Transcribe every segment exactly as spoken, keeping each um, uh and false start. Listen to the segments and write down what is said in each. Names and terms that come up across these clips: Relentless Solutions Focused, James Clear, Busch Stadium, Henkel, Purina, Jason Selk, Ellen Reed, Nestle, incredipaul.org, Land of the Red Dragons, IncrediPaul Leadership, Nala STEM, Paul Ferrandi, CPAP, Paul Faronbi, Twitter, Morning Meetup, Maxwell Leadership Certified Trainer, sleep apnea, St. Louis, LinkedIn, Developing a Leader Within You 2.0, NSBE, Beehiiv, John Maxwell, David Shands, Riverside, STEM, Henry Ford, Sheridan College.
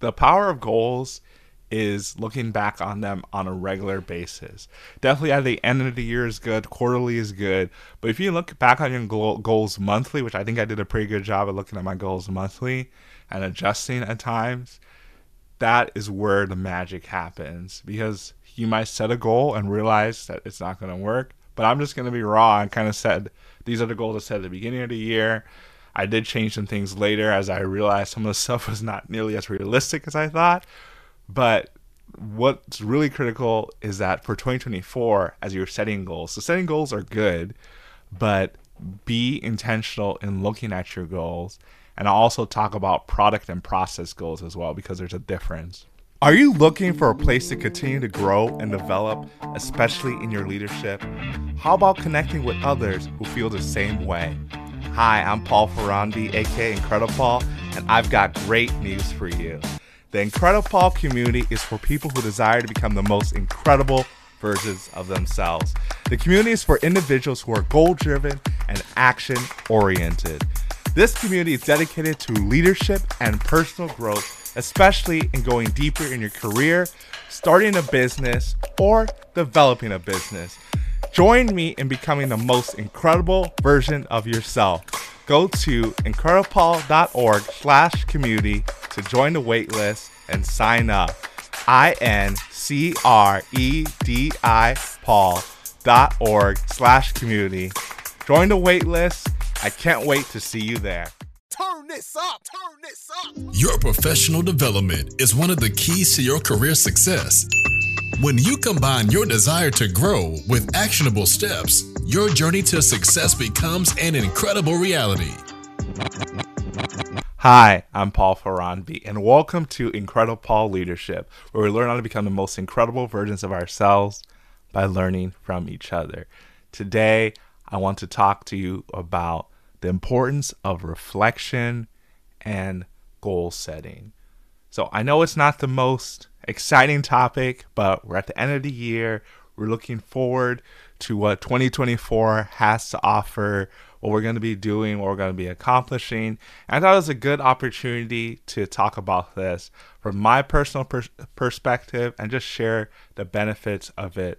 the power of goals is looking back on them on a regular basis. Definitely at the end of the year is good, quarterly is good, but if you look back on your goal, goals monthly, which I think I did a pretty good job of looking at my goals monthly and adjusting at times, that is where the magic happens, because you might set a goal and realize that it's not going to work. But I'm just going to be raw and kind of said, these are the goals I set at the beginning of the year. I did change some things later as I realized some of the stuff was not nearly as realistic as I thought. But what's really critical is that for twenty twenty-four, as you're setting goals, so setting goals are good, but be intentional in looking at your goals. And I'll also talk about product and process goals as well, because there's a difference. Are you looking for a place to continue to grow and develop, especially in your leadership? How about connecting with others who feel the same way? Hi, I'm Paul Ferrandi, aka IncrediPaul, and I've got great news for you. The IncrediPaul community is for people who desire to become the most incredible versions of themselves. The community is for individuals who are goal-driven and action-oriented. This community is dedicated to leadership and personal growth, especially in going deeper in your career, starting a business, or developing a business. Join me in becoming the most incredible version of yourself. Go to incredipaul.org slash community to join the waitlist and sign up. I N C R E D I Paul dot org slash community. Join the waitlist. I can't wait to see you there. Turn this up, turn this up. Your professional development is one of the keys to your career success. When you combine your desire to grow with actionable steps, your journey to success becomes an incredible reality. Hi, I'm Paul Faronbi, and welcome to IncrediPaul Leadership, where we learn how to become the most incredible versions of ourselves by learning from each other. Today, I want to talk to you about the importance of reflection and goal setting. So I know it's not the most exciting topic, but we're at the end of the year. We're looking forward to what twenty twenty-four has to offer, what we're going to be doing, what we're going to be accomplishing. And I thought it was a good opportunity to talk about this from my personal pers- perspective and just share the benefits of it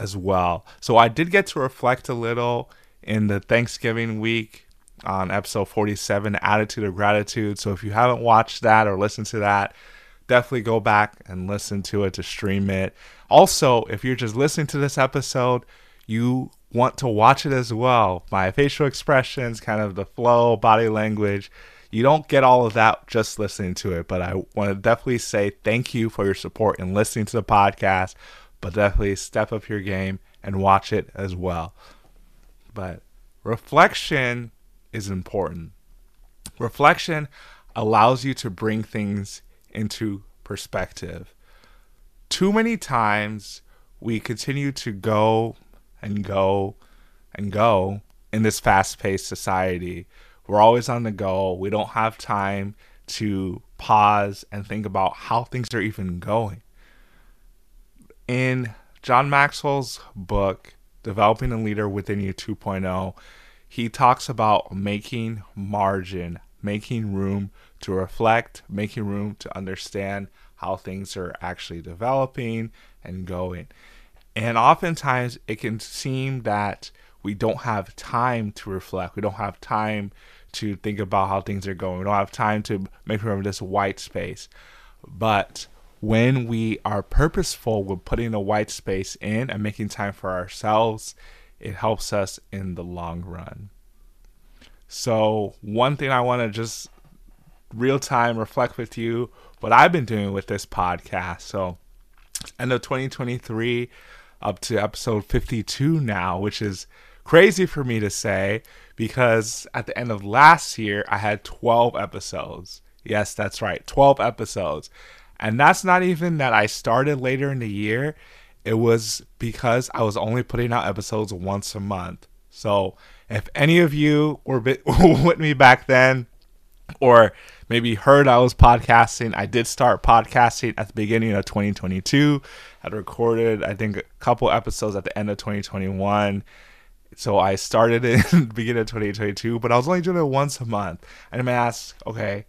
as well. So I did get to reflect a little in the Thanksgiving week on episode forty-seven, Attitude of Gratitude. So if you haven't watched that or listened to that, definitely go back and listen to it to stream it. Also, if you're just listening to this episode, you want to watch it as well. My facial expressions, kind of the flow, body language. You don't get all of that just listening to it, but I want to definitely say thank you for your support in listening to the podcast, but definitely step up your game and watch it as well. But reflection is important. Reflection allows you to bring things into perspective. Too many times we continue to go and go and go in this fast-paced society. We're always on the go. We don't have time to pause and think about how things are even going. In John Maxwell's book, Developing a Leader Within You two point oh, he talks about making margin, making room to reflect, making room to understand how things are actually developing and going. And oftentimes it can seem that we don't have time to reflect. We don't have time to think about how things are going. We don't have time to make room for this white space. But when we are purposeful with putting the white space in and making time for ourselves, it helps us in the long run. So one thing I want to just real time reflect with you, what I've been doing with this podcast. So end of twenty twenty-three up to episode fifty-two now, which is crazy for me to say, because at the end of last year, I had twelve episodes. Yes, that's right. twelve episodes. And that's not even that I started later in the year. It was because I was only putting out episodes once a month. So if any of you were with me back then, or maybe heard I was podcasting, I did start podcasting at the beginning of twenty twenty-two. I'd recorded, I think, a couple episodes at the end of twenty twenty-one. So I started in the beginning of twenty twenty-two, but I was only doing it once a month. And I asked, okay,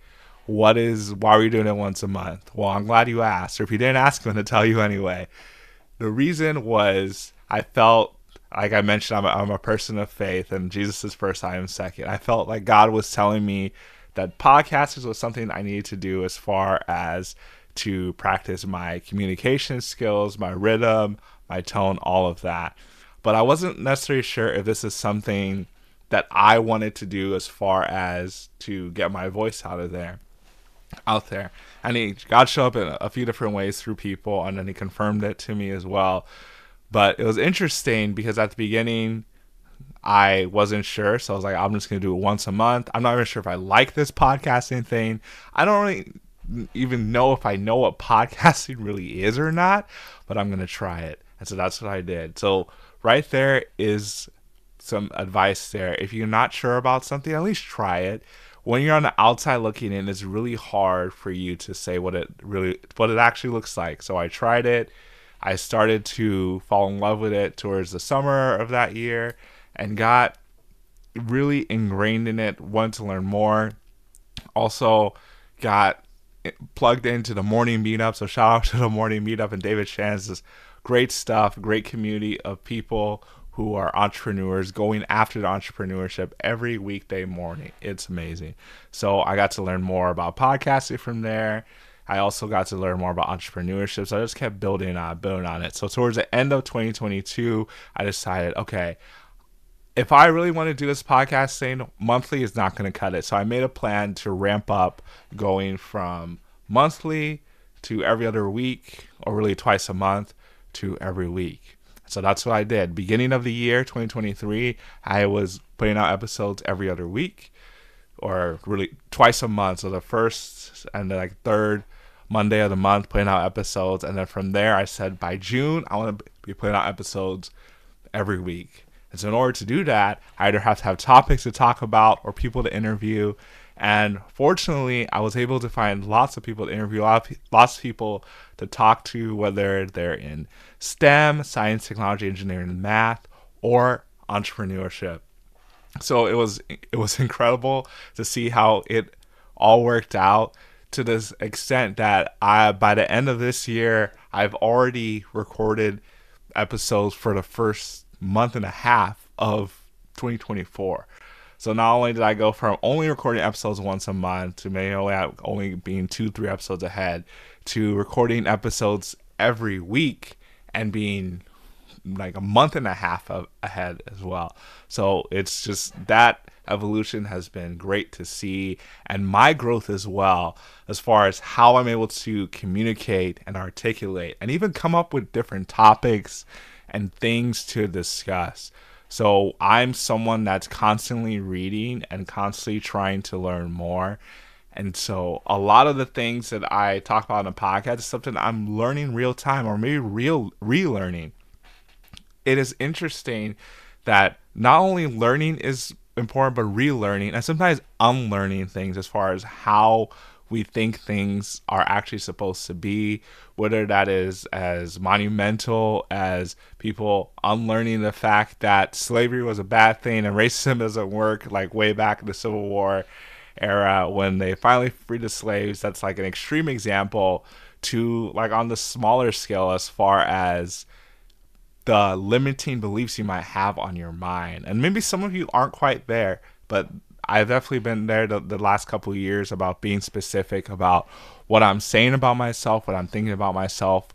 What is, why are we doing it once a month? Well, I'm glad you asked. Or if you didn't ask, I'm going to tell you anyway. The reason was I felt, like I mentioned, I'm a, I'm a person of faith, and Jesus is first, I am second. I felt like God was telling me that podcasters was something I needed to do as far as to practice my communication skills, my rhythm, my tone, all of that. But I wasn't necessarily sure if this is something that I wanted to do as far as to get my voice out of there, out there. And he, God showed up in a few different ways through people, and then he confirmed it to me as well. But it was interesting because at the beginning, I wasn't sure. So I was like, I'm just going to do it once a month. I'm not even sure if I like this podcasting thing. I don't really even know if I know what podcasting really is or not, but I'm going to try it. And so that's what I did. So right there is some advice there. If you're not sure about something, at least try it. When you're on the outside looking in, it's really hard for you to say what it really, what it actually looks like. So I tried it. I started to fall in love with it towards the summer of that year and got really ingrained in it, wanted to learn more. Also got plugged into the morning meetup. So shout out to the morning meetup and David Shands. Great stuff, great community of people who are entrepreneurs going after the entrepreneurship every weekday morning. It's amazing. So I got to learn more about podcasting from there. I also got to learn more about entrepreneurship. So I just kept building on, building on it. So towards the end of twenty twenty-two, I decided, okay, if I really want to do this podcast thing, monthly is not going to cut it. So I made a plan to ramp up going from monthly to every other week, or really twice a month to every week. So that's what I did. Beginning of the year, twenty twenty-three, I was putting out episodes every other week, or really twice a month. So the first and the like third Monday of the month, putting out episodes. And then from there, I said, by June, I want to be putting out episodes every week. And so in order to do that, I either have to have topics to talk about or people to interview. And fortunately, I was able to find lots of people to interview, lots of people to talk to, whether they're in STEM, science, technology, engineering, and math, or entrepreneurship. So it was it was incredible to see how it all worked out, to this extent that I, by the end of this year, I've already recorded episodes for the first month and a half of twenty twenty-four. So not only did I go from only recording episodes once a month to maybe only, only being two, three episodes ahead, to recording episodes every week and being like a month and a half of, ahead as well. So it's just that evolution has been great to see, and my growth as well, as far as how I'm able to communicate and articulate and even come up with different topics and things to discuss. So I'm someone that's constantly reading and constantly trying to learn more. And so a lot of the things that I talk about in the podcast is something I'm learning real time, or maybe real relearning. It is interesting that not only learning is important, but relearning and sometimes unlearning things as far as how we think things are actually supposed to be, whether that is as monumental as people unlearning the fact that slavery was a bad thing and racism doesn't work, like way back in the Civil War era when they finally freed the slaves. That's like an extreme example, to like on the smaller scale as far as the limiting beliefs you might have on your mind. And maybe some of you aren't quite there, but I've definitely been there the, the last couple of years about being specific about what I'm saying about myself, what I'm thinking about myself,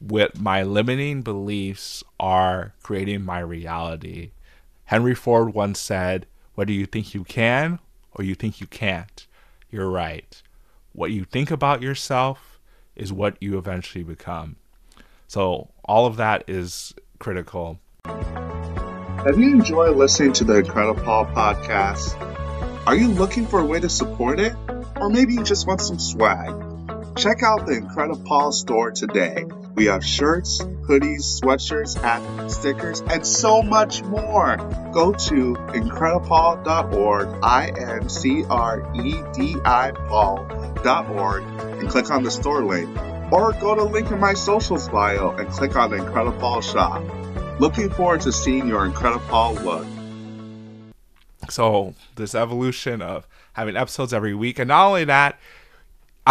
with my limiting beliefs are creating my reality. Henry Ford once said, whether you think you can or you think you can't, you're right. What you think about yourself is what you eventually become. So all of that is critical. Have you enjoyed listening to the IncrediPaul podcast? Are you looking for a way to support it? Or maybe you just want some swag? Check out the IncrediPaul store today. We have shirts, hoodies, sweatshirts, hats, stickers, and so much more. Go to incredipaul dot org, I N C R E D I Paul dot org, and click on the store link. Or go to the link in my socials bio and click on the IncrediPaul shop. Looking forward to seeing your IncrediPaul look. So this evolution of having episodes every week, and not only that,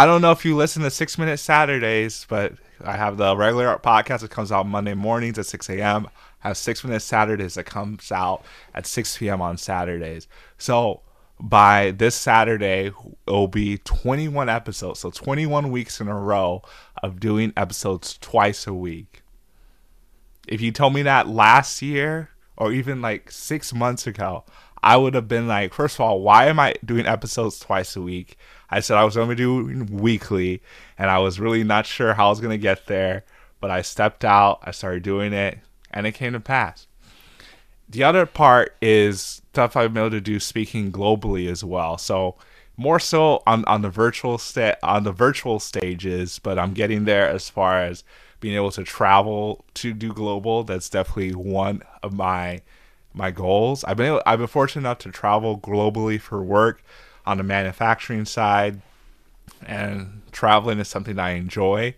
I don't know if you listen to Six Minute Saturdays, but I have the regular podcast that comes out Monday mornings at six a m I have Six Minute Saturdays that comes out at six p m on Saturdays. So by this Saturday, it will be twenty-one episodes. So twenty-one weeks in a row of doing episodes twice a week. If you told me that last year or even like six months ago, I would have been like, first of all, why am I doing episodes twice a week? I said I was going to do weekly, and I was really not sure how I was going to get there, but I stepped out, I started doing it, and it came to pass. The other part is stuff I've been able to do speaking globally as well. So more so on, on the virtual sta- on the virtual stages, but I'm getting there as far as being able to travel to do global. That's definitely one of my my goals. I've been able, I've been fortunate enough to travel globally for work on the manufacturing side, and traveling is something I enjoy,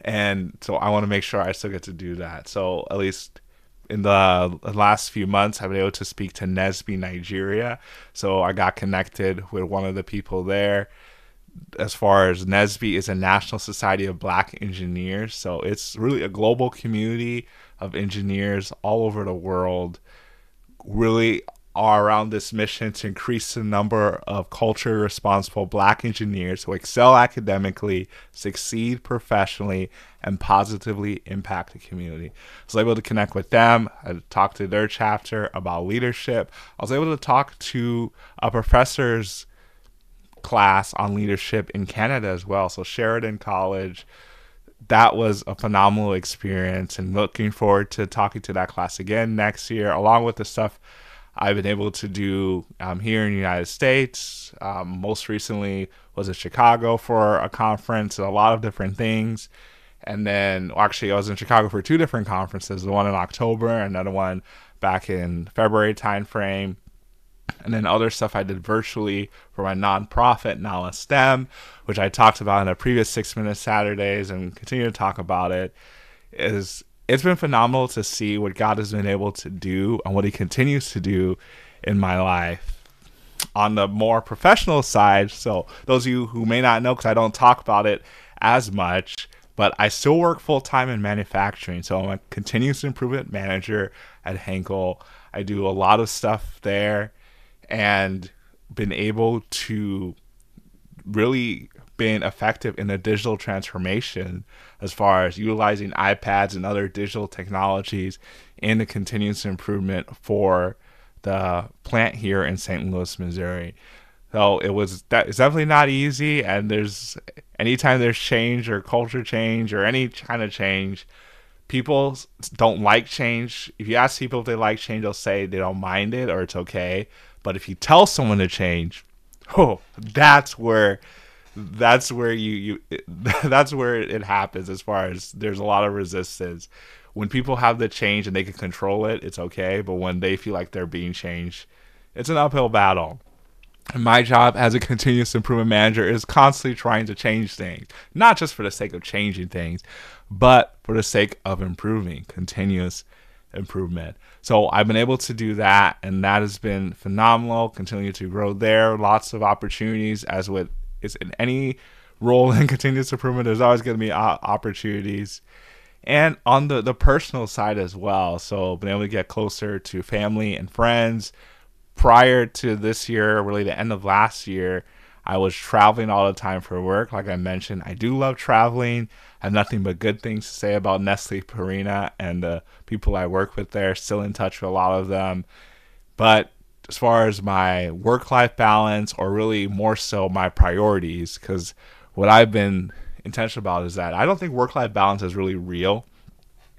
and so I want to make sure I still get to do that. So at least in the last few months, I've been able to speak to N S B E Nigeria. So I got connected with one of the people there. As far as N S B E is a National Society of Black Engineers, so it's really a global community of engineers all over the world, really are around this mission to increase the number of culturally responsible Black engineers who excel academically, succeed professionally, and positively impact the community. So I was able to connect with them. I talked to their chapter about leadership. I was able to talk to a professor's class on leadership in Canada as well, so Sheridan College. That was a phenomenal experience, and looking forward to talking to that class again next year, along with the stuff I've been able to do um, here in the United States. Um, most recently was in Chicago for a conference and a lot of different things. And then well, actually I was in Chicago for two different conferences, the one in October, another one back in February timeframe. And then other stuff I did virtually for my nonprofit, Nala STEM, which I talked about in a previous Six Minute Saturdays and continue to talk about it. Is It's been phenomenal to see what God has been able to do and what he continues to do in my life. On the more professional side, so those of you who may not know because I don't talk about it as much, but I still work full-time in manufacturing. So I'm a continuous improvement manager at Henkel. I do a lot of stuff there and been able to really been effective in a digital transformation as far as utilizing iPads and other digital technologies in the continuous improvement for the plant here in Saint Louis, Missouri. So it was that it's definitely not easy, and there's anytime there's change or culture change or any kind of change, people don't like change. If you ask people if they like change, they'll say they don't mind it or it's okay. But if you tell someone to change, oh, that's where that's where you, you that's where it happens. As far as there's a lot of resistance when people have the change and they can control it, it's okay. But when they feel like they're being changed, it's an uphill battle. And my job as a continuous improvement manager is constantly trying to change things, not just for the sake of changing things, but for the sake of improving, continuous improvement. So I've been able to do that, and that has been phenomenal. Continue to grow there. Lots of opportunities, as with is in any role in continuous improvement, there's always going to be opportunities. And on the, the personal side as well. So being able to get closer to family and friends. Prior to this year, really the end of last year, I was traveling all the time for work. Like I mentioned, I do love traveling. I have nothing but good things to say about Nestle, Purina, and the people I work with there. Still in touch with a lot of them. But as far as my work-life balance, or really more so my priorities, because what I've been intentional about is that I don't think work-life balance is really real.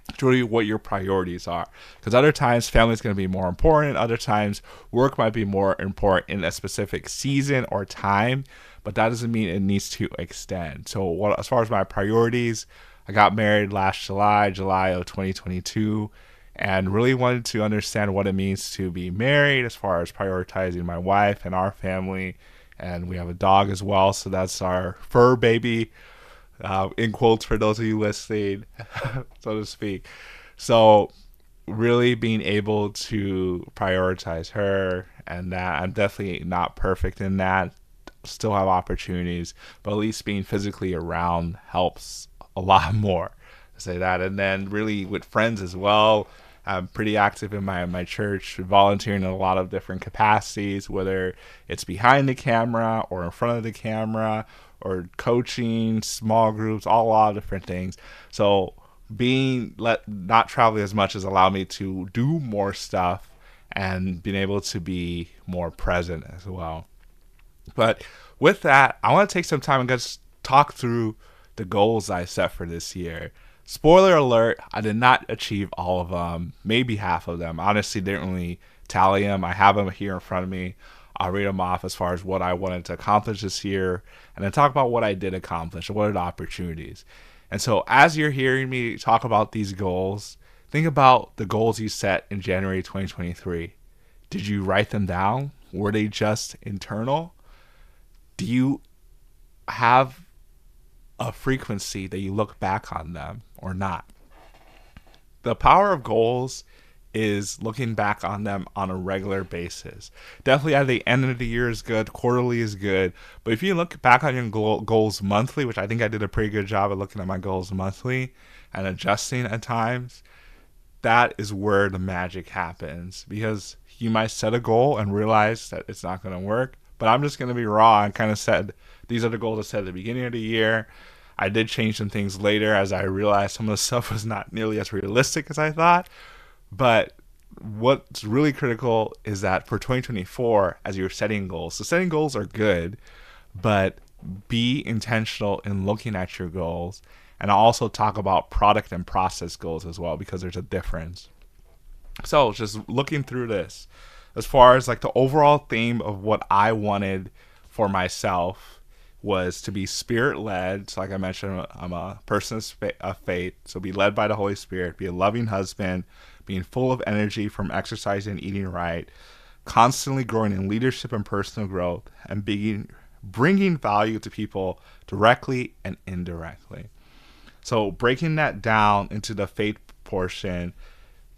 It's really what your priorities are, because other times family is going to be more important. Other times work might be more important in a specific season or time, but that doesn't mean it needs to extend. So what, as far as my priorities, I got married last July, July of twenty twenty-two. And really wanted to understand what it means to be married as far as prioritizing my wife and our family. And we have a dog as well, so that's our fur baby, uh, in quotes for those of you listening, so to speak. So really being able to prioritize her and that. I'm definitely not perfect in that. still have opportunities, but at least being physically around helps a lot more. I say that. And then really with friends as well, I'm pretty active in my, my church, volunteering in a lot of different capacities, whether it's behind the camera or in front of the camera or coaching, small groups, all a lot of different things. So being let not traveling as much has allowed me to do more stuff and being able to be more present as well. But with that, I want to take some time and just talk through the goals I set for this year. Spoiler alert, I did not achieve all of them, maybe half of them. I honestly didn't really tally them. I have them here in front of me. I'll read them off as far as what I wanted to accomplish this year, and then talk about what I did accomplish and what are the opportunities. And so as you're hearing me talk about these goals, think about the goals you set in January twenty twenty-three. Did you write them down? Were they just internal? Do you have a frequency that you look back on them or not? The power of goals is looking back on them on a regular basis. Definitely at the end of the year is good, quarterly is good, but if you look back on your goal, goals monthly, which I think I did a pretty good job at looking at my goals monthly and adjusting at times, that is where the magic happens, because you might set a goal and realize that it's not going to work. But I'm just going to be raw and kind of said, these are the goals I set at the beginning of the year. I did change some things later as I realized some of the stuff was not nearly as realistic as I thought. But what's really critical is that for twenty twenty-four, as you're setting goals, so setting goals are good, but be intentional in looking at your goals. And I'll also talk about product and process goals as well, because there's a difference. So just looking through this, as far as like the overall theme of what I wanted for myself was to be spirit-led. So like I mentioned, I'm a person of faith, so be led by the Holy Spirit, be a loving husband, being full of energy from exercising and eating right, constantly growing in leadership and personal growth, and being, bringing value to people directly and indirectly. So breaking that down into the faith portion,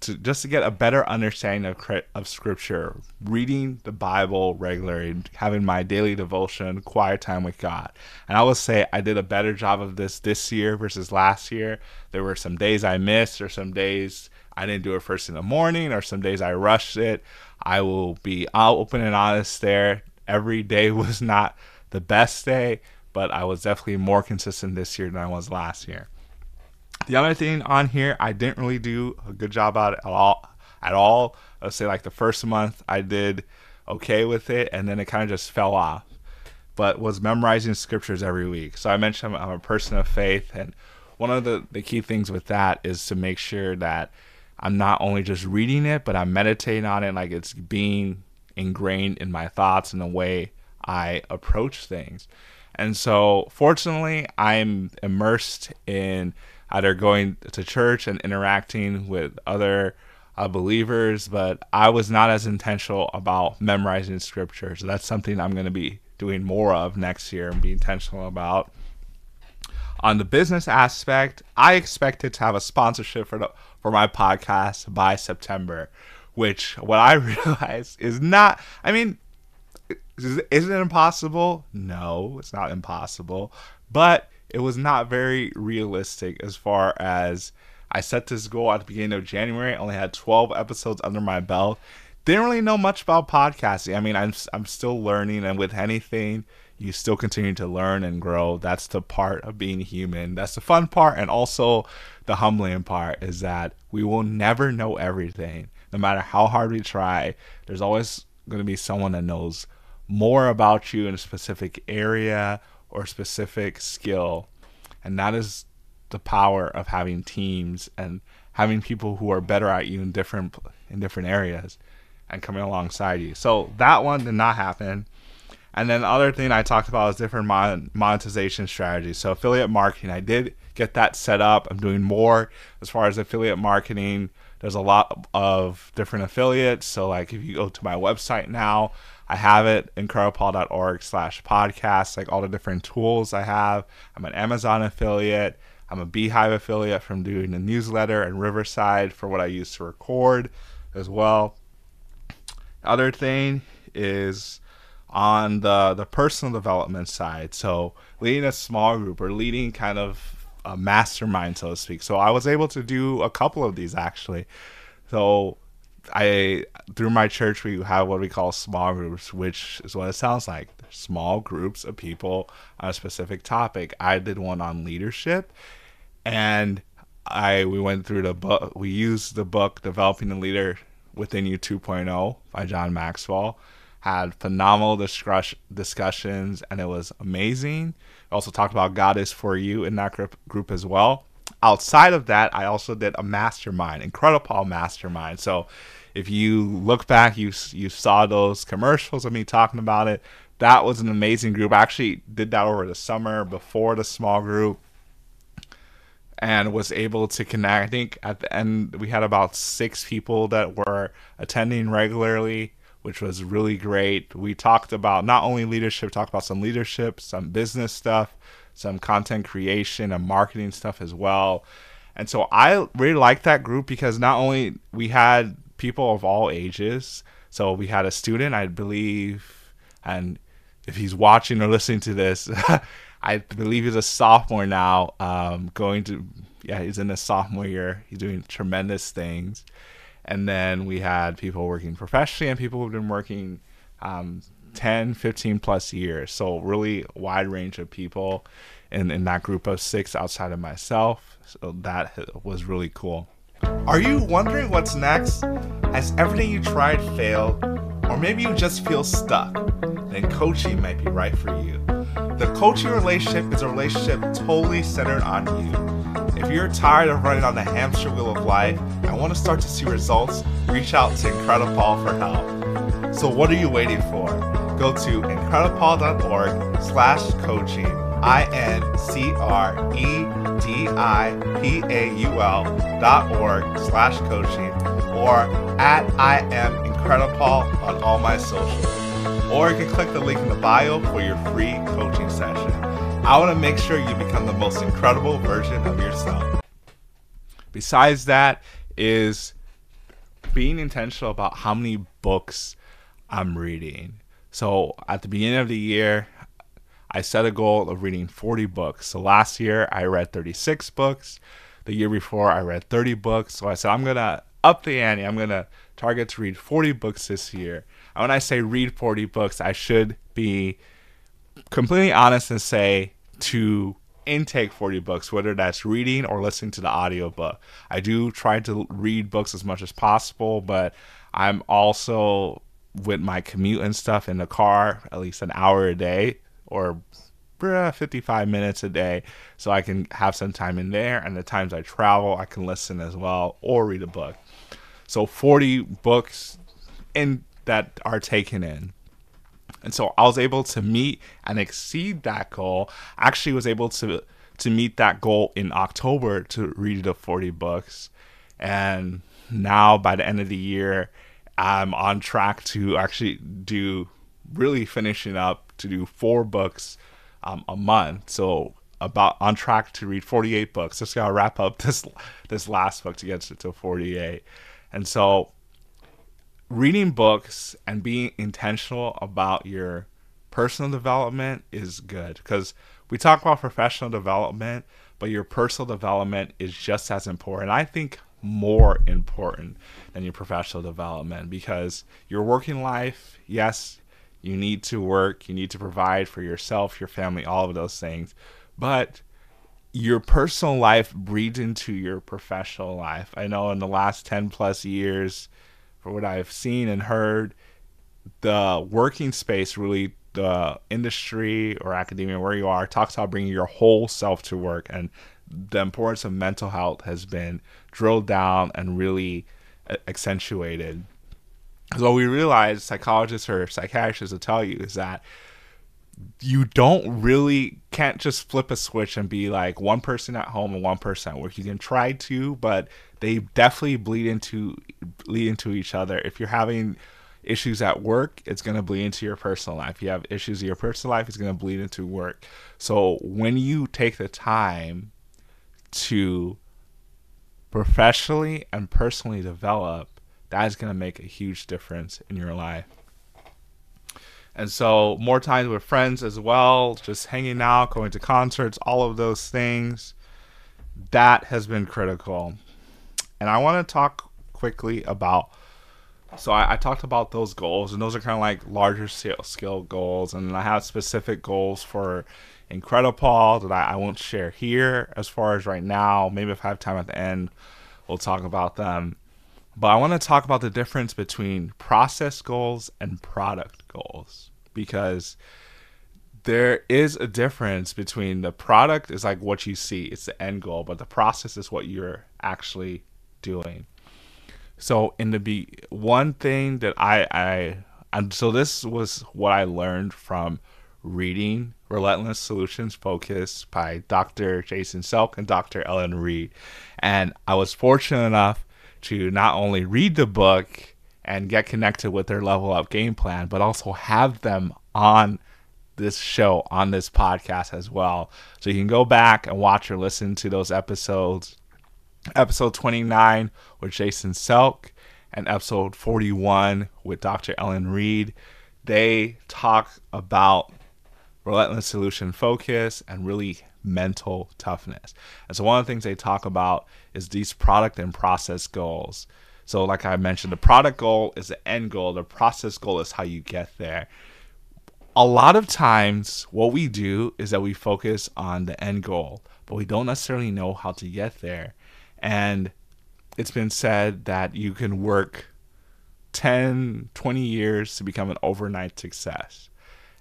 To, just to get a better understanding of, of scripture, reading the Bible regularly, having my daily devotion, quiet time with God. And I would say I did a better job of this this year versus last year. There were some days I missed, or some days I didn't do it first in the morning, or some days I rushed it. I will be open and honest there. Every day was not the best day, but I was definitely more consistent this year than I was last year. The other thing on here, I didn't really do a good job at, at all. At all, I'll say like the first month I did okay with it, and then it kind of just fell off. But was memorizing scriptures every week. So I mentioned I'm a person of faith, and one of the, the key things with that is to make sure that I'm not only just reading it, but I'm meditating on it, like it's being ingrained in my thoughts and the way I approach things. And so fortunately, I'm immersed in either going to church and interacting with other uh, believers, but I was not as intentional about memorizing scripture. So that's something I'm going to be doing more of next year and be intentional about. On the business aspect, I expected to have a sponsorship for the, for my podcast by September, which what I realized is not, I mean, is, is it impossible? No, it's not impossible, but it was not very realistic as far as I set this goal at the beginning of January. I only had twelve episodes under my belt. Didn't really know much about podcasting. I mean, I'm I'm still learning, and with anything, you still continue to learn and grow. That's the part of being human. That's the fun part, and also the humbling part is that we will never know everything. No matter how hard we try, there's always going to be someone that knows more about you in a specific area or specific skill. And that is the power of having teams and having people who are better at you in different in different areas and coming alongside you. So that one did not happen. And then the other thing I talked about is different mon- monetization strategies. So affiliate marketing, I did get that set up. I'm doing more as far as affiliate marketing. There's a lot of different affiliates. So like if you go to my website now, I have it, incredipaul dot org slash podcast, like all the different tools I have. I'm an Amazon affiliate. I'm a Beehive affiliate from doing the newsletter, and Riverside for what I use to record as well. Other thing is on the, the personal development side. So leading a small group or leading kind of a mastermind, so to speak. So I was able to do a couple of these actually. So I, through my church, we have what we call small groups, which is what it sounds like. Small groups of people on a specific topic. I did one on leadership, and I we went through the book. We used the book Developing a Leader Within You two point oh by John Maxwell. Had phenomenal discuss, discussions, and it was amazing. I also talked about God is for you in that group, group as well. Outside of that, I also did a mastermind, IncrediPaul mastermind. So if you look back, you you saw those commercials of me talking about it. That was an amazing group. I actually did that over the summer before the small group and was able to connect. I think at the end we had about six people that were attending regularly, which was really great. We talked about not only leadership, talked about some leadership, some business stuff, some content creation and marketing stuff as well. And so I really liked that group because not only we had people of all ages. So we had a student, I believe, and if he's watching or listening to this, I believe he's a sophomore now, um, going to, yeah, he's in his sophomore year. He's doing tremendous things. And then we had people working professionally and people who've been working um, ten, fifteen plus years. So really wide range of people in, in that group of six outside of myself. So that was really cool. Are you wondering what's next? Has everything you tried failed? Or maybe you just feel stuck? Then coaching might be right for you. The coaching relationship is a relationship totally centered on you. If you're tired of running on the hamster wheel of life and want to start to see results, reach out to IncrediPaul for help. So what are you waiting for? Go to IncrediPaul.org slash coaching, I-N-C-R-E-D-I-P-A-U-L dot org slash coaching, or at I am IncrediPaul on all my socials. Or you can click the link in the bio for your free coaching session. I want to make sure you become the most incredible version of yourself. Besides that is being intentional about how many books I'm reading. So at the beginning of the year, I set a goal of reading forty books. So last year I read thirty-six books. The year before I read thirty books. So I said, I'm going to up the ante. I'm going to target to read forty books this year. When I say read forty books, I should be completely honest and say to intake forty books, whether that's reading or listening to the audiobook. I do try to read books as much as possible, but I'm also with my commute and stuff in the car at least an hour a day or fifty-five minutes a day, so I can have some time in there. And the times I travel, I can listen as well or read a book. So forty books in that are taken in. And so I was able to meet and exceed that goal. I actually was able to to meet that goal in October to read the forty books. And now by the end of the year, I'm on track to actually do really finishing up to do four books um, a month. So about on track to read forty-eight books. Just gotta wrap up this this last book to get to forty-eight. And so reading books and being intentional about your personal development is good, because we talk about professional development, but your personal development is just as important. I think more important than your professional development, because your working life, yes, you need to work, you need to provide for yourself, your family, all of those things, but your personal life breeds into your professional life. I know in the last ten plus years, what I've seen and heard, the working space, really the industry or academia, where you are, talks about bringing your whole self to work, and the importance of mental health has been drilled down and really accentuated. So we realize, psychologists or psychiatrists will tell you, is that you don't really can't just flip a switch and be like one person at home and one person at work. You can try to, but they definitely bleed into bleed into each other. If you're having issues at work, it's going to bleed into your personal life. If you have issues in your personal life, it's going to bleed into work. So when you take the time to professionally and personally develop, that is going to make a huge difference in your life. And so more time with friends as well, just hanging out, going to concerts, all of those things. That has been critical. And I want to talk quickly about, so I, I talked about those goals, and those are kind of like larger scale, scale goals. And I have specific goals for IncrediPaul that I, I won't share here as far as right now. Maybe if I have time at the end, we'll talk about them. But I want to talk about the difference between process goals and product goals, because there is a difference between the product is like what you see, it's the end goal, but the process is what you're actually doing. So in the be one thing that I, I and so this was what I learned from reading Relentless Solutions Focused by Doctor Jason Selk and Doctor Ellen Reed. And I was fortunate enough to not only read the book and get connected with their Level Up game plan, but also have them on this show, on this podcast as well. So you can go back and watch or listen to those episodes. Episode twenty-nine with Jason Selk and episode forty-one with Doctor Ellen Reed. They talk about relentless solution focus and really mental toughness. And so one of the things they talk about is these product and process goals. So like I mentioned, the product goal is the end goal. The process goal is how you get there. A lot of times what we do is that we focus on the end goal, but we don't necessarily know how to get there. And it's been said that you can work ten, twenty years to become an overnight success.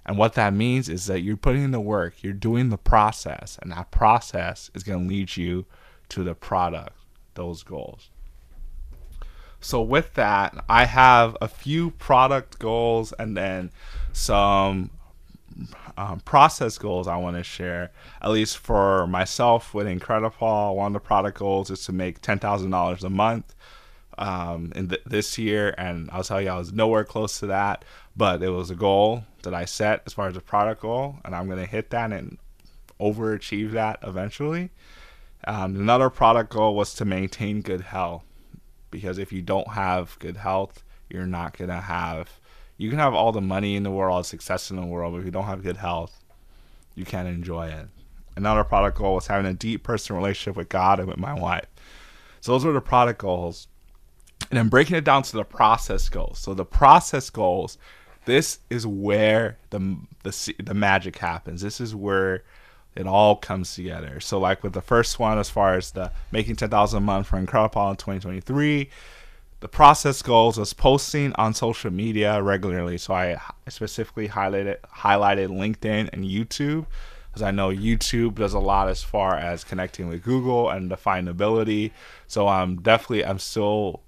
And what that means is that you're putting in the work, you're doing the process, and that process is going to lead you to the product, those goals. So with that, I have a few product goals and then some um, process goals I want to share. At least for myself with IncrediPaul, one of the product goals is to make ten thousand dollars a month um, in th this year. And I'll tell you, I was nowhere close to that, but it was a goal that I set as far as a product goal, and I'm going to hit that and overachieve that eventually. Um, another product goal was to maintain good health, because if you don't have good health, you're not going to have, you can have all the money in the world, success in the world, but if you don't have good health, you can't enjoy it. Another product goal was having a deep personal relationship with God and with my wife. So those were the product goals. And then breaking it down to the process goals. So the process goals, this is where the, the, the magic happens. This is where it all comes together. So like with the first one, as far as the making ten thousand a month for IncrediPaul in twenty twenty-three, the process goals was posting on social media regularly. So I specifically highlighted, highlighted LinkedIn and YouTube, because I know YouTube does a lot as far as connecting with Google and the findability. So I'm definitely, I'm still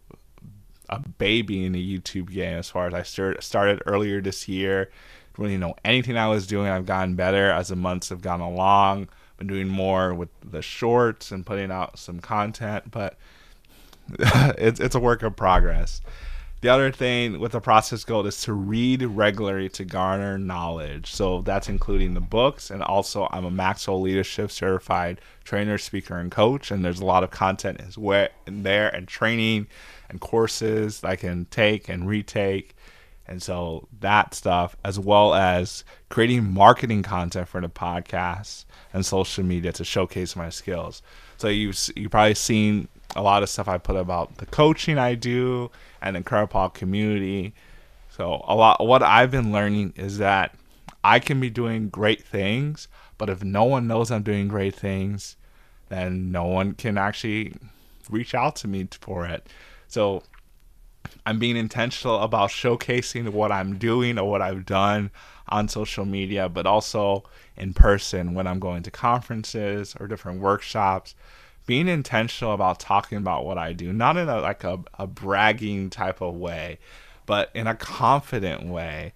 a baby in the YouTube game as far as I start, started earlier this year. Didn't really know anything I was doing. I've gotten better as the months have gone along. Been doing more with the shorts and putting out some content, but it's, it's a work in progress. The other thing with the process goal is to read regularly to garner knowledge. So that's including the books, and also I'm a Maxwell Leadership Certified Trainer, Speaker, and Coach, and there's a lot of content is where in there and training and courses I can take and retake. And so that stuff, as well as creating marketing content for the podcast and social media to showcase my skills. So you've, you've probably seen a lot of stuff I put about the coaching I do and the IncrediPaul community. So a lot, what I've been learning is that I can be doing great things, but if no one knows I'm doing great things, then no one can actually reach out to me for it. So I'm being intentional about showcasing what I'm doing or what I've done on social media, but also in person when I'm going to conferences or different workshops, being intentional about talking about what I do, not in a, like a, a bragging type of way, but in a confident way.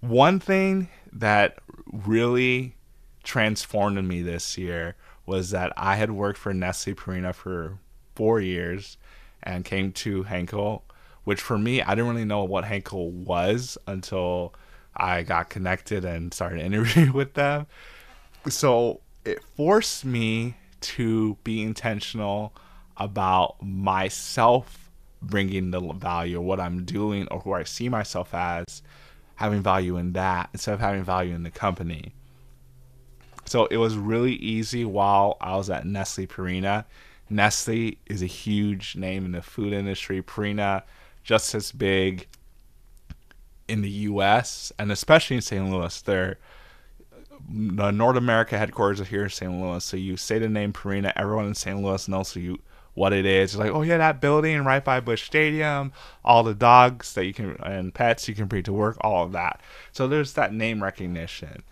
One thing that really transformed me this year was that I had worked for Nestle Purina for four years and came to Henkel, which for me, I didn't really know what Henkel was until I got connected and started interviewing with them. So it forced me to be intentional about myself bringing the value, what I'm doing or who I see myself as, having value in that instead of having value in the company. So it was really easy while I was at Nestle Purina. Nestle is a huge name in the food industry. Purina, just as big in the U S and especially in Saint Louis. They're, the North America headquarters are here in Saint Louis. So you say the name Purina, everyone in Saint Louis knows who you, what it is. It's like, oh yeah, that building right by Busch Stadium, all the dogs that you can, and pets you can bring to work, all of that. So there's that name recognition.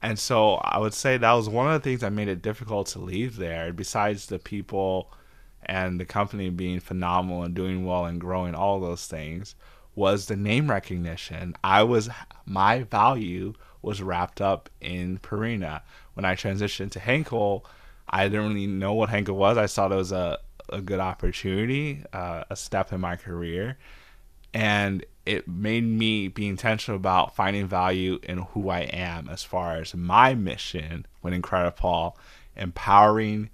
And so I would say that was one of the things that made it difficult to leave there, besides the people and the company being phenomenal and doing well and growing, all those things, was the name recognition. I was, my value was wrapped up in Purina. When I transitioned to Henkel, I didn't really know what Henkel was. I saw it was a, a good opportunity, uh, a step in my career. And it made me be intentional about finding value in who I am as far as my mission with IncrediPaul, empowering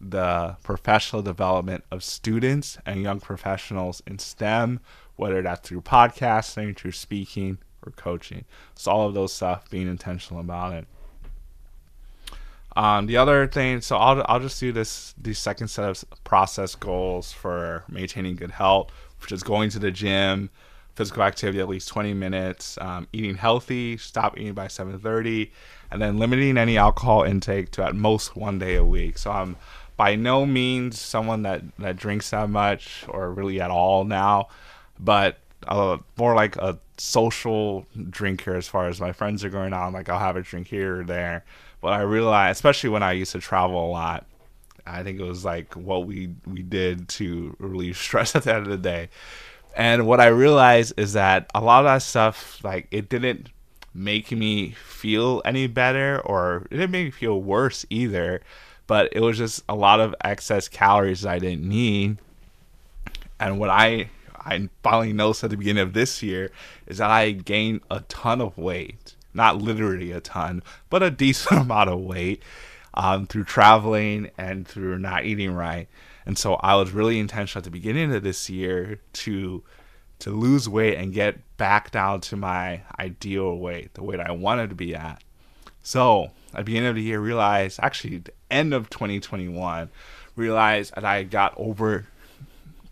the professional development of students and young professionals in STEM, whether that's through podcasting, through speaking, or coaching. So all of those stuff, being intentional about it. Um, the other thing, so I'll, I'll just do this, the second set of process goals for maintaining good health, which is going to the gym, physical activity at least twenty minutes, um, eating healthy, stop eating by seven thirty, and then limiting any alcohol intake to at most one day a week. So I'm by no means someone that, that drinks that much or really at all now, but uh, more like a social drinker as far as my friends are going on. Like I'll have a drink here or there. But I realized, especially when I used to travel a lot, I think it was like what we, we did to relieve stress at the end of the day. And what I realized is that a lot of that stuff, like it didn't make me feel any better, or it didn't make me feel worse either, but it was just a lot of excess calories that I didn't need. And what I, I finally noticed at the beginning of this year is that I gained a ton of weight, not literally a ton, but a decent amount of weight um, through traveling and through not eating right. And so I was really intentional at the beginning of this year to to lose weight and get back down to my ideal weight, the weight I wanted to be at. So at the beginning of the year, realized, actually the end of twenty twenty-one, realized that I got over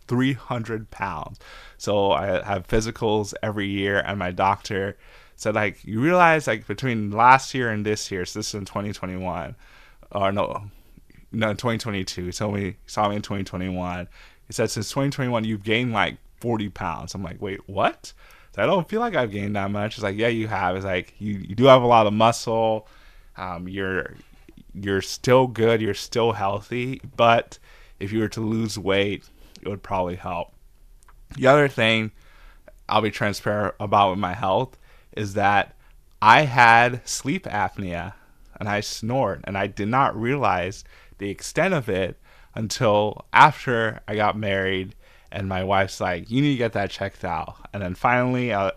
three hundred pounds. So I have physicals every year, and my doctor said, like, you realize, like, between last year and this year, so this is in twenty twenty-one, or no, no, twenty twenty-two. He told me, he saw me in twenty twenty-one. He said, since twenty twenty-one, you've gained like forty pounds. I'm like, wait, what? So I don't feel like I've gained that much. It's like, yeah, you have. It's like, you, you do have a lot of muscle. Um, you're, you're still good. You're still healthy. But if you were to lose weight, it would probably help. The other thing I'll be transparent about with my health is that I had sleep apnea and I snore, and I did not realize the extent of it until after I got married, and my wife's like, you need to get that checked out. And then finally, uh,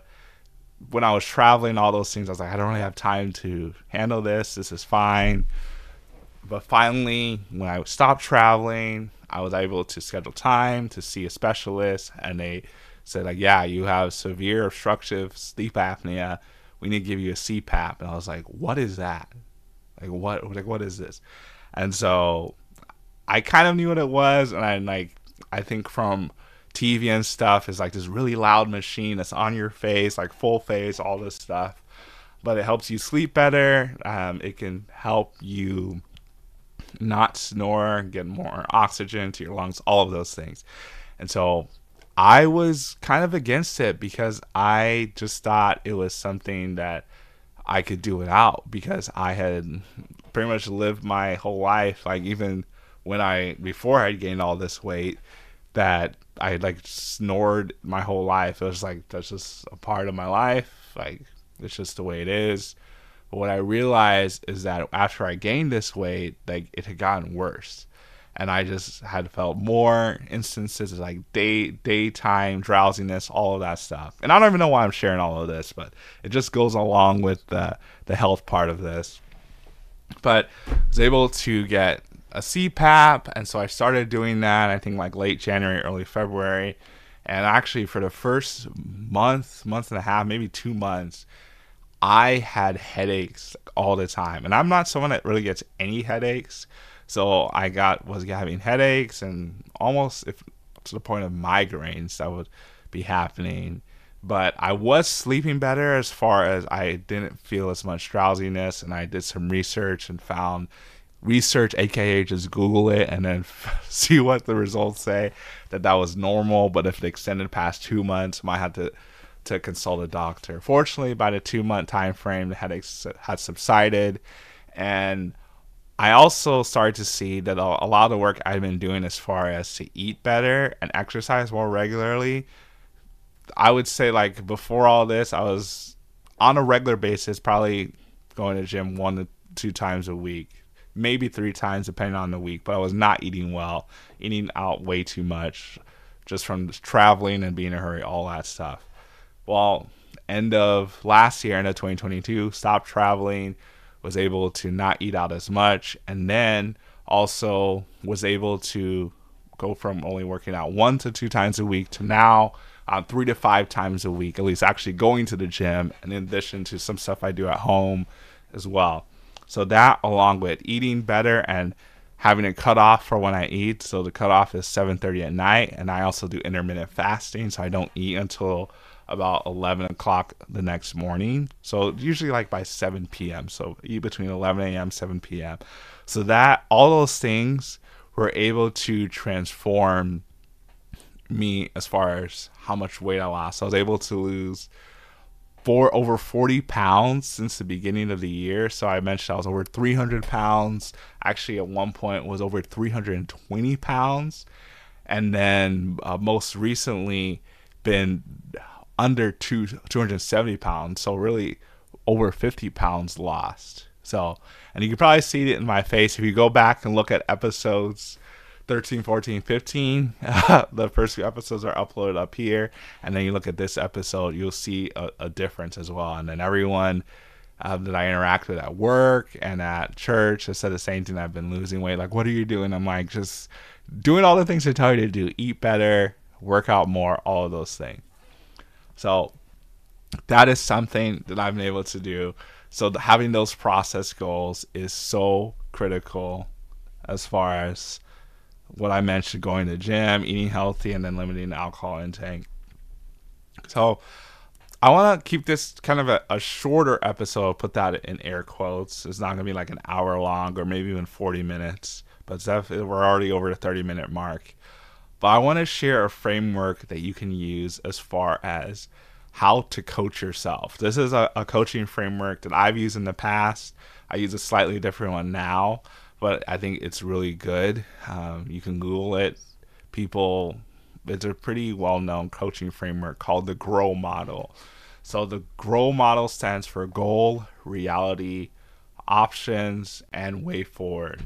when I was traveling, all those things, I was like, I don't really have time to handle this. This is fine. But finally, when I stopped traveling, I was able to schedule time to see a specialist, and they said, like, yeah, you have severe obstructive sleep apnea. We need to give you a C PAP. And I was like, what is that? Like, what, like, what is this? And so I kind of knew what it was. And I like, I think from T V and stuff is like this really loud machine that's on your face, like full face, all this stuff, but it helps you sleep better. Um, it can help you not snore, get more oxygen to your lungs, all of those things. And so I was kind of against it because I just thought it was something that I could do without, because I had pretty much lived my whole life, like even when I, before I gained all this weight, that I had like snored my whole life. It was like, that's just a part of my life. Like, it's just the way it is. But what I realized is that after I gained this weight, like it had gotten worse, and I just had felt more instances of like day daytime drowsiness, all of that stuff. And I don't even know why I'm sharing all of this, but it just goes along with the the health part of this. But I was able to get a C PAP, and so I started doing that, I think like late January, early February, And actually for the first month, month and a half, maybe two months, I had headaches all the time. And I'm not someone that really gets any headaches. So I got was having headaches and almost if, to the point of migraines that would be happening. But I was sleeping better as far as I didn't feel as much drowsiness. And I did some research and found research, aka just Google it and then see what the results say, that that was normal. But if it extended past two months, I might have to to consult a doctor. Fortunately, by the two month time frame, the headaches had subsided. And I also started to see that a lot of the work I've been doing as far as to eat better and exercise more regularly, I would say like before all this, I was on a regular basis, probably going to the gym one to two times a week, maybe three times depending on the week, but I was not eating well, eating out way too much just from traveling and being in a hurry, all that stuff. Well, end of last year, end of twenty twenty-two, stopped traveling, was able to not eat out as much, and then also was able to go from only working out one to two times a week to now um, three to five times a week, at least actually going to the gym, and in addition to some stuff I do at home as well. So that, along with eating better and having a cutoff for when I eat, so the cutoff is seven thirty at night, and I also do intermittent fasting, so I don't eat until about eleven o'clock the next morning. So usually like by seven p.m. So eat between eleven a.m. seven p.m. So that, all those things were able to transform me as far as how much weight I lost. I was able to lose four, over forty pounds since the beginning of the year. So I mentioned I was over three hundred pounds. Actually at one point was over three hundred twenty pounds. And then uh, most recently been under two, two hundred seventy pounds, so really over fifty pounds lost. So, and you can probably see it in my face if you go back and look at episodes thirteen, fourteen, fifteen, the first few episodes are uploaded up here, and then you look at this episode, you'll see a, a difference as well. And then everyone uh, that I interact with at work and at church has said the same thing. I've been losing weight, like, what are you doing? I'm like, just doing all the things they tell you to do, eat better, work out more, all of those things. So that is something that I've been able to do. So the, having those process goals is so critical as far as what I mentioned, going to the gym, eating healthy, and then limiting the alcohol intake. So I want to keep this kind of a, a shorter episode, put that in air quotes. It's not going to be like an hour long or maybe even forty minutes, but we're already over the thirty minute mark. But I want to share a framework that you can use as far as how to coach yourself. This is a, a coaching framework that I've used in the past. I use a slightly different one now, but I think it's really good. Um, you can Google it. People, it's a pretty well-known coaching framework called the GROW model. So the GROW model stands for goal, reality, options, and way forward.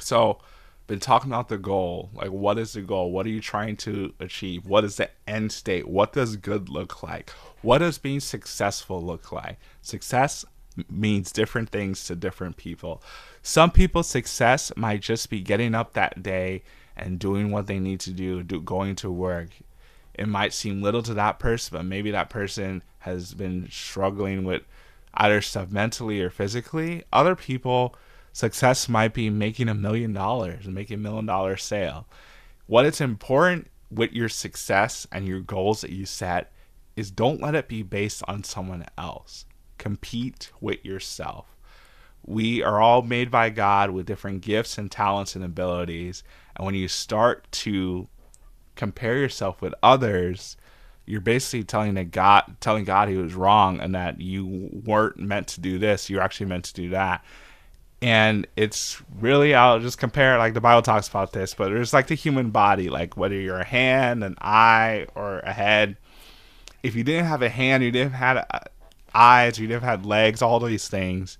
So been talking about the goal, like, what is the goal? What are you trying to achieve? What is the end state? What does good look like? What does being successful look like? Success means different things to different people. Some people's success might just be getting up that day and doing what they need to do, do going to work. It might seem little to that person, but maybe that person has been struggling with either stuff mentally or physically. Other people, success might be making a million dollars and making a million dollar sale. What it's important with your success and your goals that you set is don't let it be based on someone else. Compete with yourself. We are all made by God with different gifts and talents and abilities. And when you start to compare yourself with others, you're basically telling that God, telling God he was wrong and that you weren't meant to do this. You're actually meant to do that. And it's really, I'll just compare, like the Bible talks about this, but there's like the human body, like whether you're a hand, an eye, or a head. If you didn't have a hand, you didn't have eyes, you didn't have legs, all these things,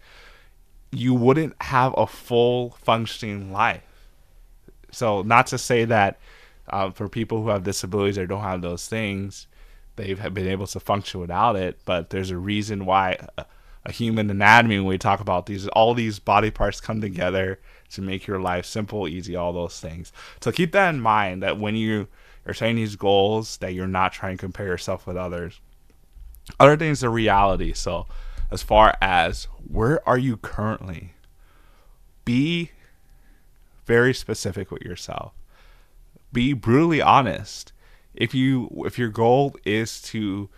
you wouldn't have a full functioning life. So not to say that uh, for people who have disabilities or don't have those things, they've been able to function without it, but there's a reason why uh, a human anatomy, when we talk about these, all these body parts come together to make your life simple, easy, all those things. So keep that in mind, that when you are setting these goals, that you're not trying to compare yourself with others. Other things are reality. So as far as where are you currently, be very specific with yourself. Be brutally honest. If you if your goal is to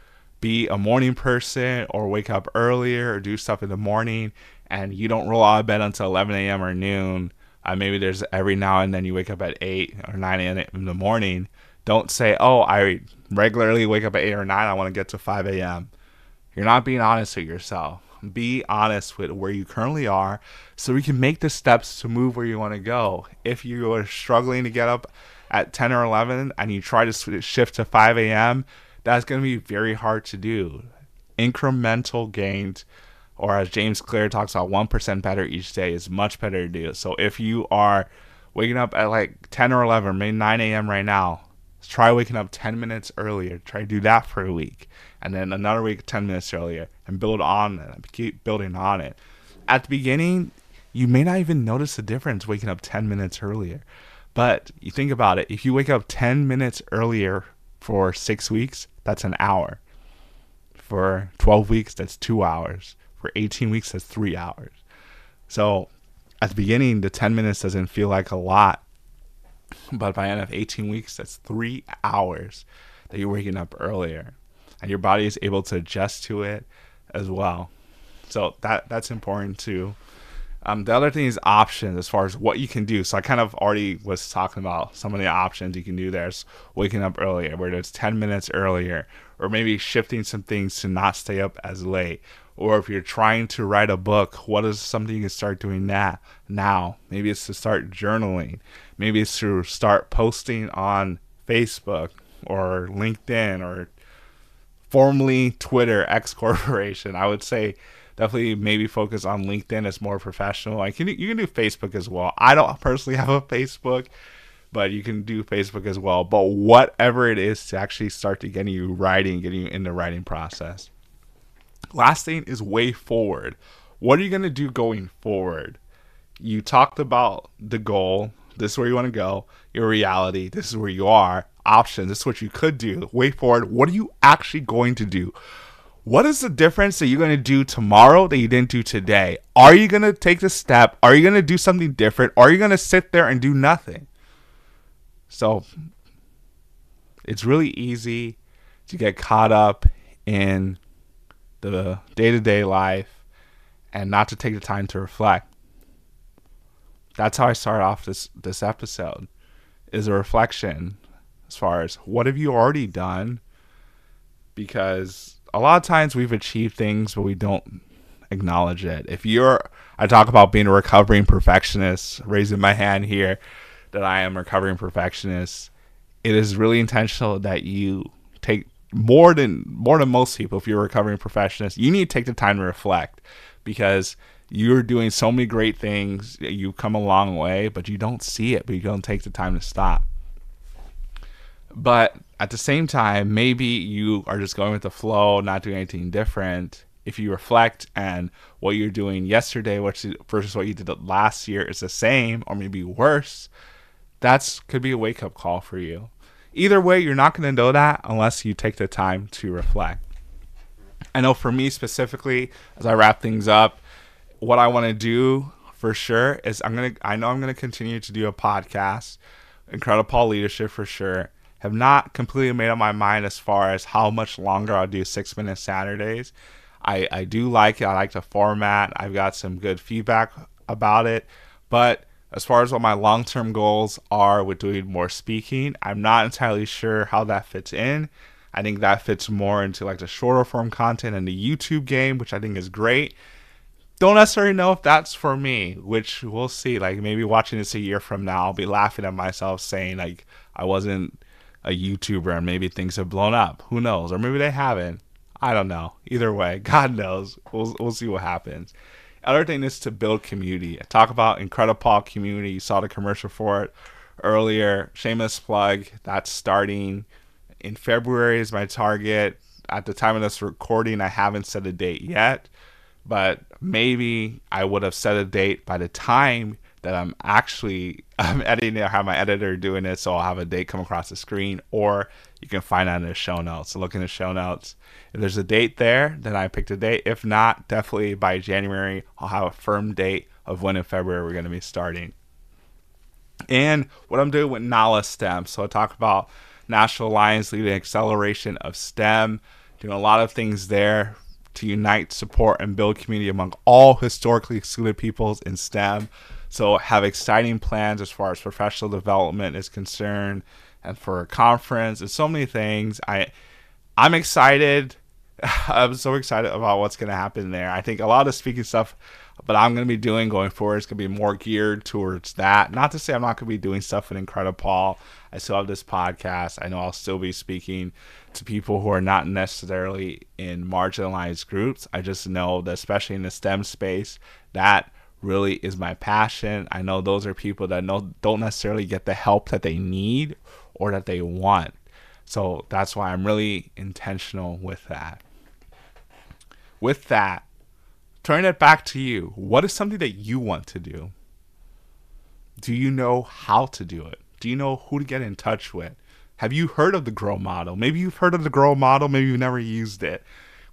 be a morning person or wake up earlier or do stuff in the morning, and you don't roll out of bed until eleven a.m. or noon, uh, maybe there's every now and then you wake up at eight or nine a.m. in the morning, don't say, oh, I regularly wake up at eight or nine, I want to get to five a.m. You're not being honest with yourself. Be honest with where you currently are so we can make the steps to move where you want to go. If you are struggling to get up at ten or eleven and you try to shift to five a.m., that's going to be very hard to do. Incremental gains, or as James Clear talks about, one percent better each day is much better to do. So if you are waking up at like ten or eleven, maybe nine a.m. right now, try waking up ten minutes earlier. Try to do that for a week. And then another week, ten minutes earlier, and build on it. Keep building on it. At the beginning, you may not even notice the difference waking up ten minutes earlier. But you think about it. If you wake up ten minutes earlier for six weeks, that's an hour. For twelve weeks, that's two hours. For eighteen weeks, that's three hours. So at the beginning, the ten minutes doesn't feel like a lot. But by the end of eighteen weeks, that's three hours that you're waking up earlier. And your body is able to adjust to it as well. So that that's important too. Um, the other thing is options as far as what you can do. So I kind of already was talking about some of the options you can do. There's waking up earlier, whether it's ten minutes earlier, or maybe shifting some things to not stay up as late. Or if you're trying to write a book, what is something you can start doing that now? Maybe it's to start journaling. Maybe it's to start posting on Facebook or LinkedIn or formerly Twitter, X Corporation. I would say definitely maybe focus on LinkedIn as more professional. Like you, you can do Facebook as well. I don't personally have a Facebook, but you can do Facebook as well. But whatever it is to actually start to getting you writing, getting you in the writing process. Last thing is way forward. What are you going to do going forward? You talked about the goal. This is where you want to go. Your reality. This is where you are. Options. This is what you could do. Way forward. What are you actually going to do? What is the difference that you're going to do tomorrow that you didn't do today? Are you going to take the step? Are you going to do something different? Are you going to sit there and do nothing? So it's really easy to get caught up in the day-to-day life and not to take the time to reflect. That's how I start off this this episode, is a reflection as far as what have you already done, because a lot of times we've achieved things but we don't acknowledge it. If you're, I talk about being a recovering perfectionist, raising my hand here that I am a recovering perfectionist. It is really intentional that you take More than more than most people, if you're a recovering perfectionist, you need to take the time to reflect, because you're doing so many great things. You've come a long way, but you don't see it, but you don't take the time to stop. But at the same time, maybe you are just going with the flow, not doing anything different. If you reflect and what you're doing yesterday versus what you did last year is the same or maybe worse, that's could be a wake-up call for you. Either way, you're not going to know that unless you take the time to reflect. I know for me specifically, as I wrap things up, what I want to do for sure is I'm going to, I know I'm going to continue to do a podcast, IncrediPaul Leadership for sure. Have not completely made up my mind as far as how much longer I'll do Six Minute Saturdays. I, I do like it. I like the format. I've got some good feedback about it, but as far as what my long-term goals are with doing more speaking, I'm not entirely sure how that fits in. I think that fits more into like the shorter form content and the YouTube game, which I think is great. Don't necessarily know if that's for me, which we'll see. Like maybe watching this a year from now, I'll be laughing at myself saying like I wasn't a YouTuber and maybe things have blown up. Who knows? Or maybe they haven't. I don't know. Either way, God knows. We'll, we'll see what happens. Other thing is to build community. I talk about IncrediPaul community. You saw the commercial for it earlier. Shameless plug. That's starting in February is my target. At the time of this recording, I haven't set a date yet, but maybe I would have set a date by the time that I'm actually I'm editing it, I have my editor doing it, so I'll have a date come across the screen, or you can find out in the show notes. So look in the show notes. If there's a date there, then I picked a date. If not, definitely by January, I'll have a firm date of when in February we're going to be starting. And what I'm doing with Nala STEM. So I talk about National Alliance leading acceleration of STEM, doing a lot of things there to unite, support, and build community among all historically excluded peoples in STEM. So have exciting plans as far as professional development is concerned, and for a conference and so many things. I, I'm excited. I'm so excited about what's going to happen there. I think a lot of speaking stuff, but I'm going to be doing going forward, it's going to be more geared towards that. Not to say I'm not going to be doing stuff with IncrediPaul. I still have this podcast. I know I'll still be speaking to people who are not necessarily in marginalized groups. I just know that, especially in the STEM space, that really is my passion. I know those are people that know, don't necessarily get the help that they need or that they want. So that's why I'm really intentional with that. With that, turn it back to you. What is something that you want to do? Do you know how to do it? Do you know who to get in touch with? Have you heard of the GROW model? Maybe you've heard of the GROW model. Maybe you've never used it.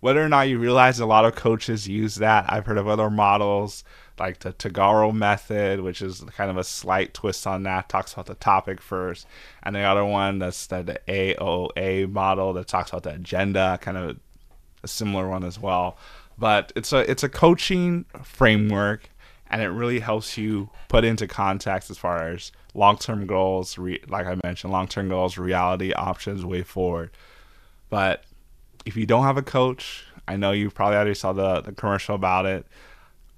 Whether or not you realize a lot of coaches use that. I've heard of other models like the Tagaro method, which is kind of a slight twist on that. Talks about the topic first. And the other one, that's the A O A model that talks about the agenda, kind of a similar one as well. But it's a it's a coaching framework, and it really helps you put into context as far as long-term goals, re- like I mentioned, long-term goals, reality, options, way forward. But if you don't have a coach, I know you probably already saw the, the commercial about it,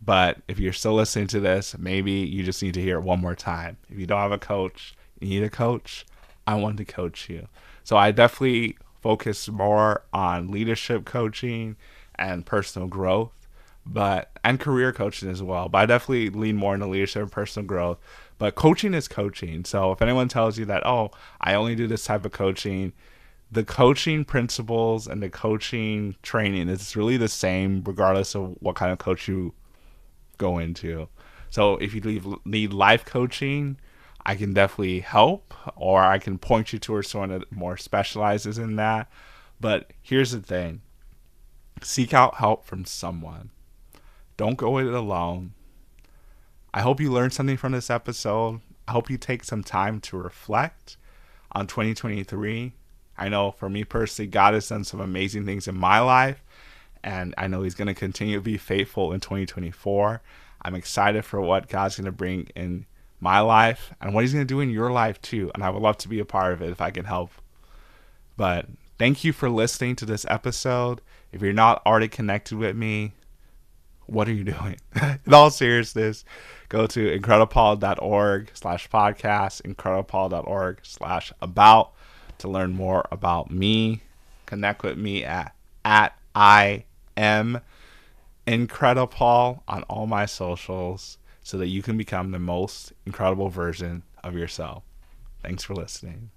but if you're still listening to this, maybe you just need to hear it one more time. If you don't have a coach, you need a coach, I want to coach you. So I definitely focus more on leadership coaching and personal growth, but and career coaching as well. But I definitely lean more into leadership and personal growth. But coaching is coaching. So if anyone tells you that, oh, I only do this type of coaching, the coaching principles and the coaching training is really the same regardless of what kind of coach you go into. So if you need life coaching, I can definitely help, or I can point you towards someone that more specializes in that. But here's the thing. Seek out help from someone. Don't go it alone. I hope you learned something from this episode. I hope you take some time to reflect on twenty twenty-three. I know for me personally, God has done some amazing things in my life, and I know he's going to continue to be faithful in twenty twenty-four. I'm excited for what God's going to bring in my life and what he's going to do in your life too. And I would love to be a part of it if I can help. But thank you for listening to this episode. If you're not already connected with me, what are you doing? In all seriousness, go to incredipaul.org slash podcast, incredipaul.org slash about to learn more about me. Connect with me at, at I am IncrediPaul on all my socials so that you can become the most incredible version of yourself. Thanks for listening.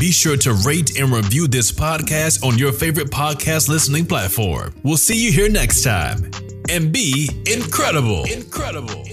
Be sure to rate and review this podcast on your favorite podcast listening platform. We'll see you here next time. And be incredible. Incredible.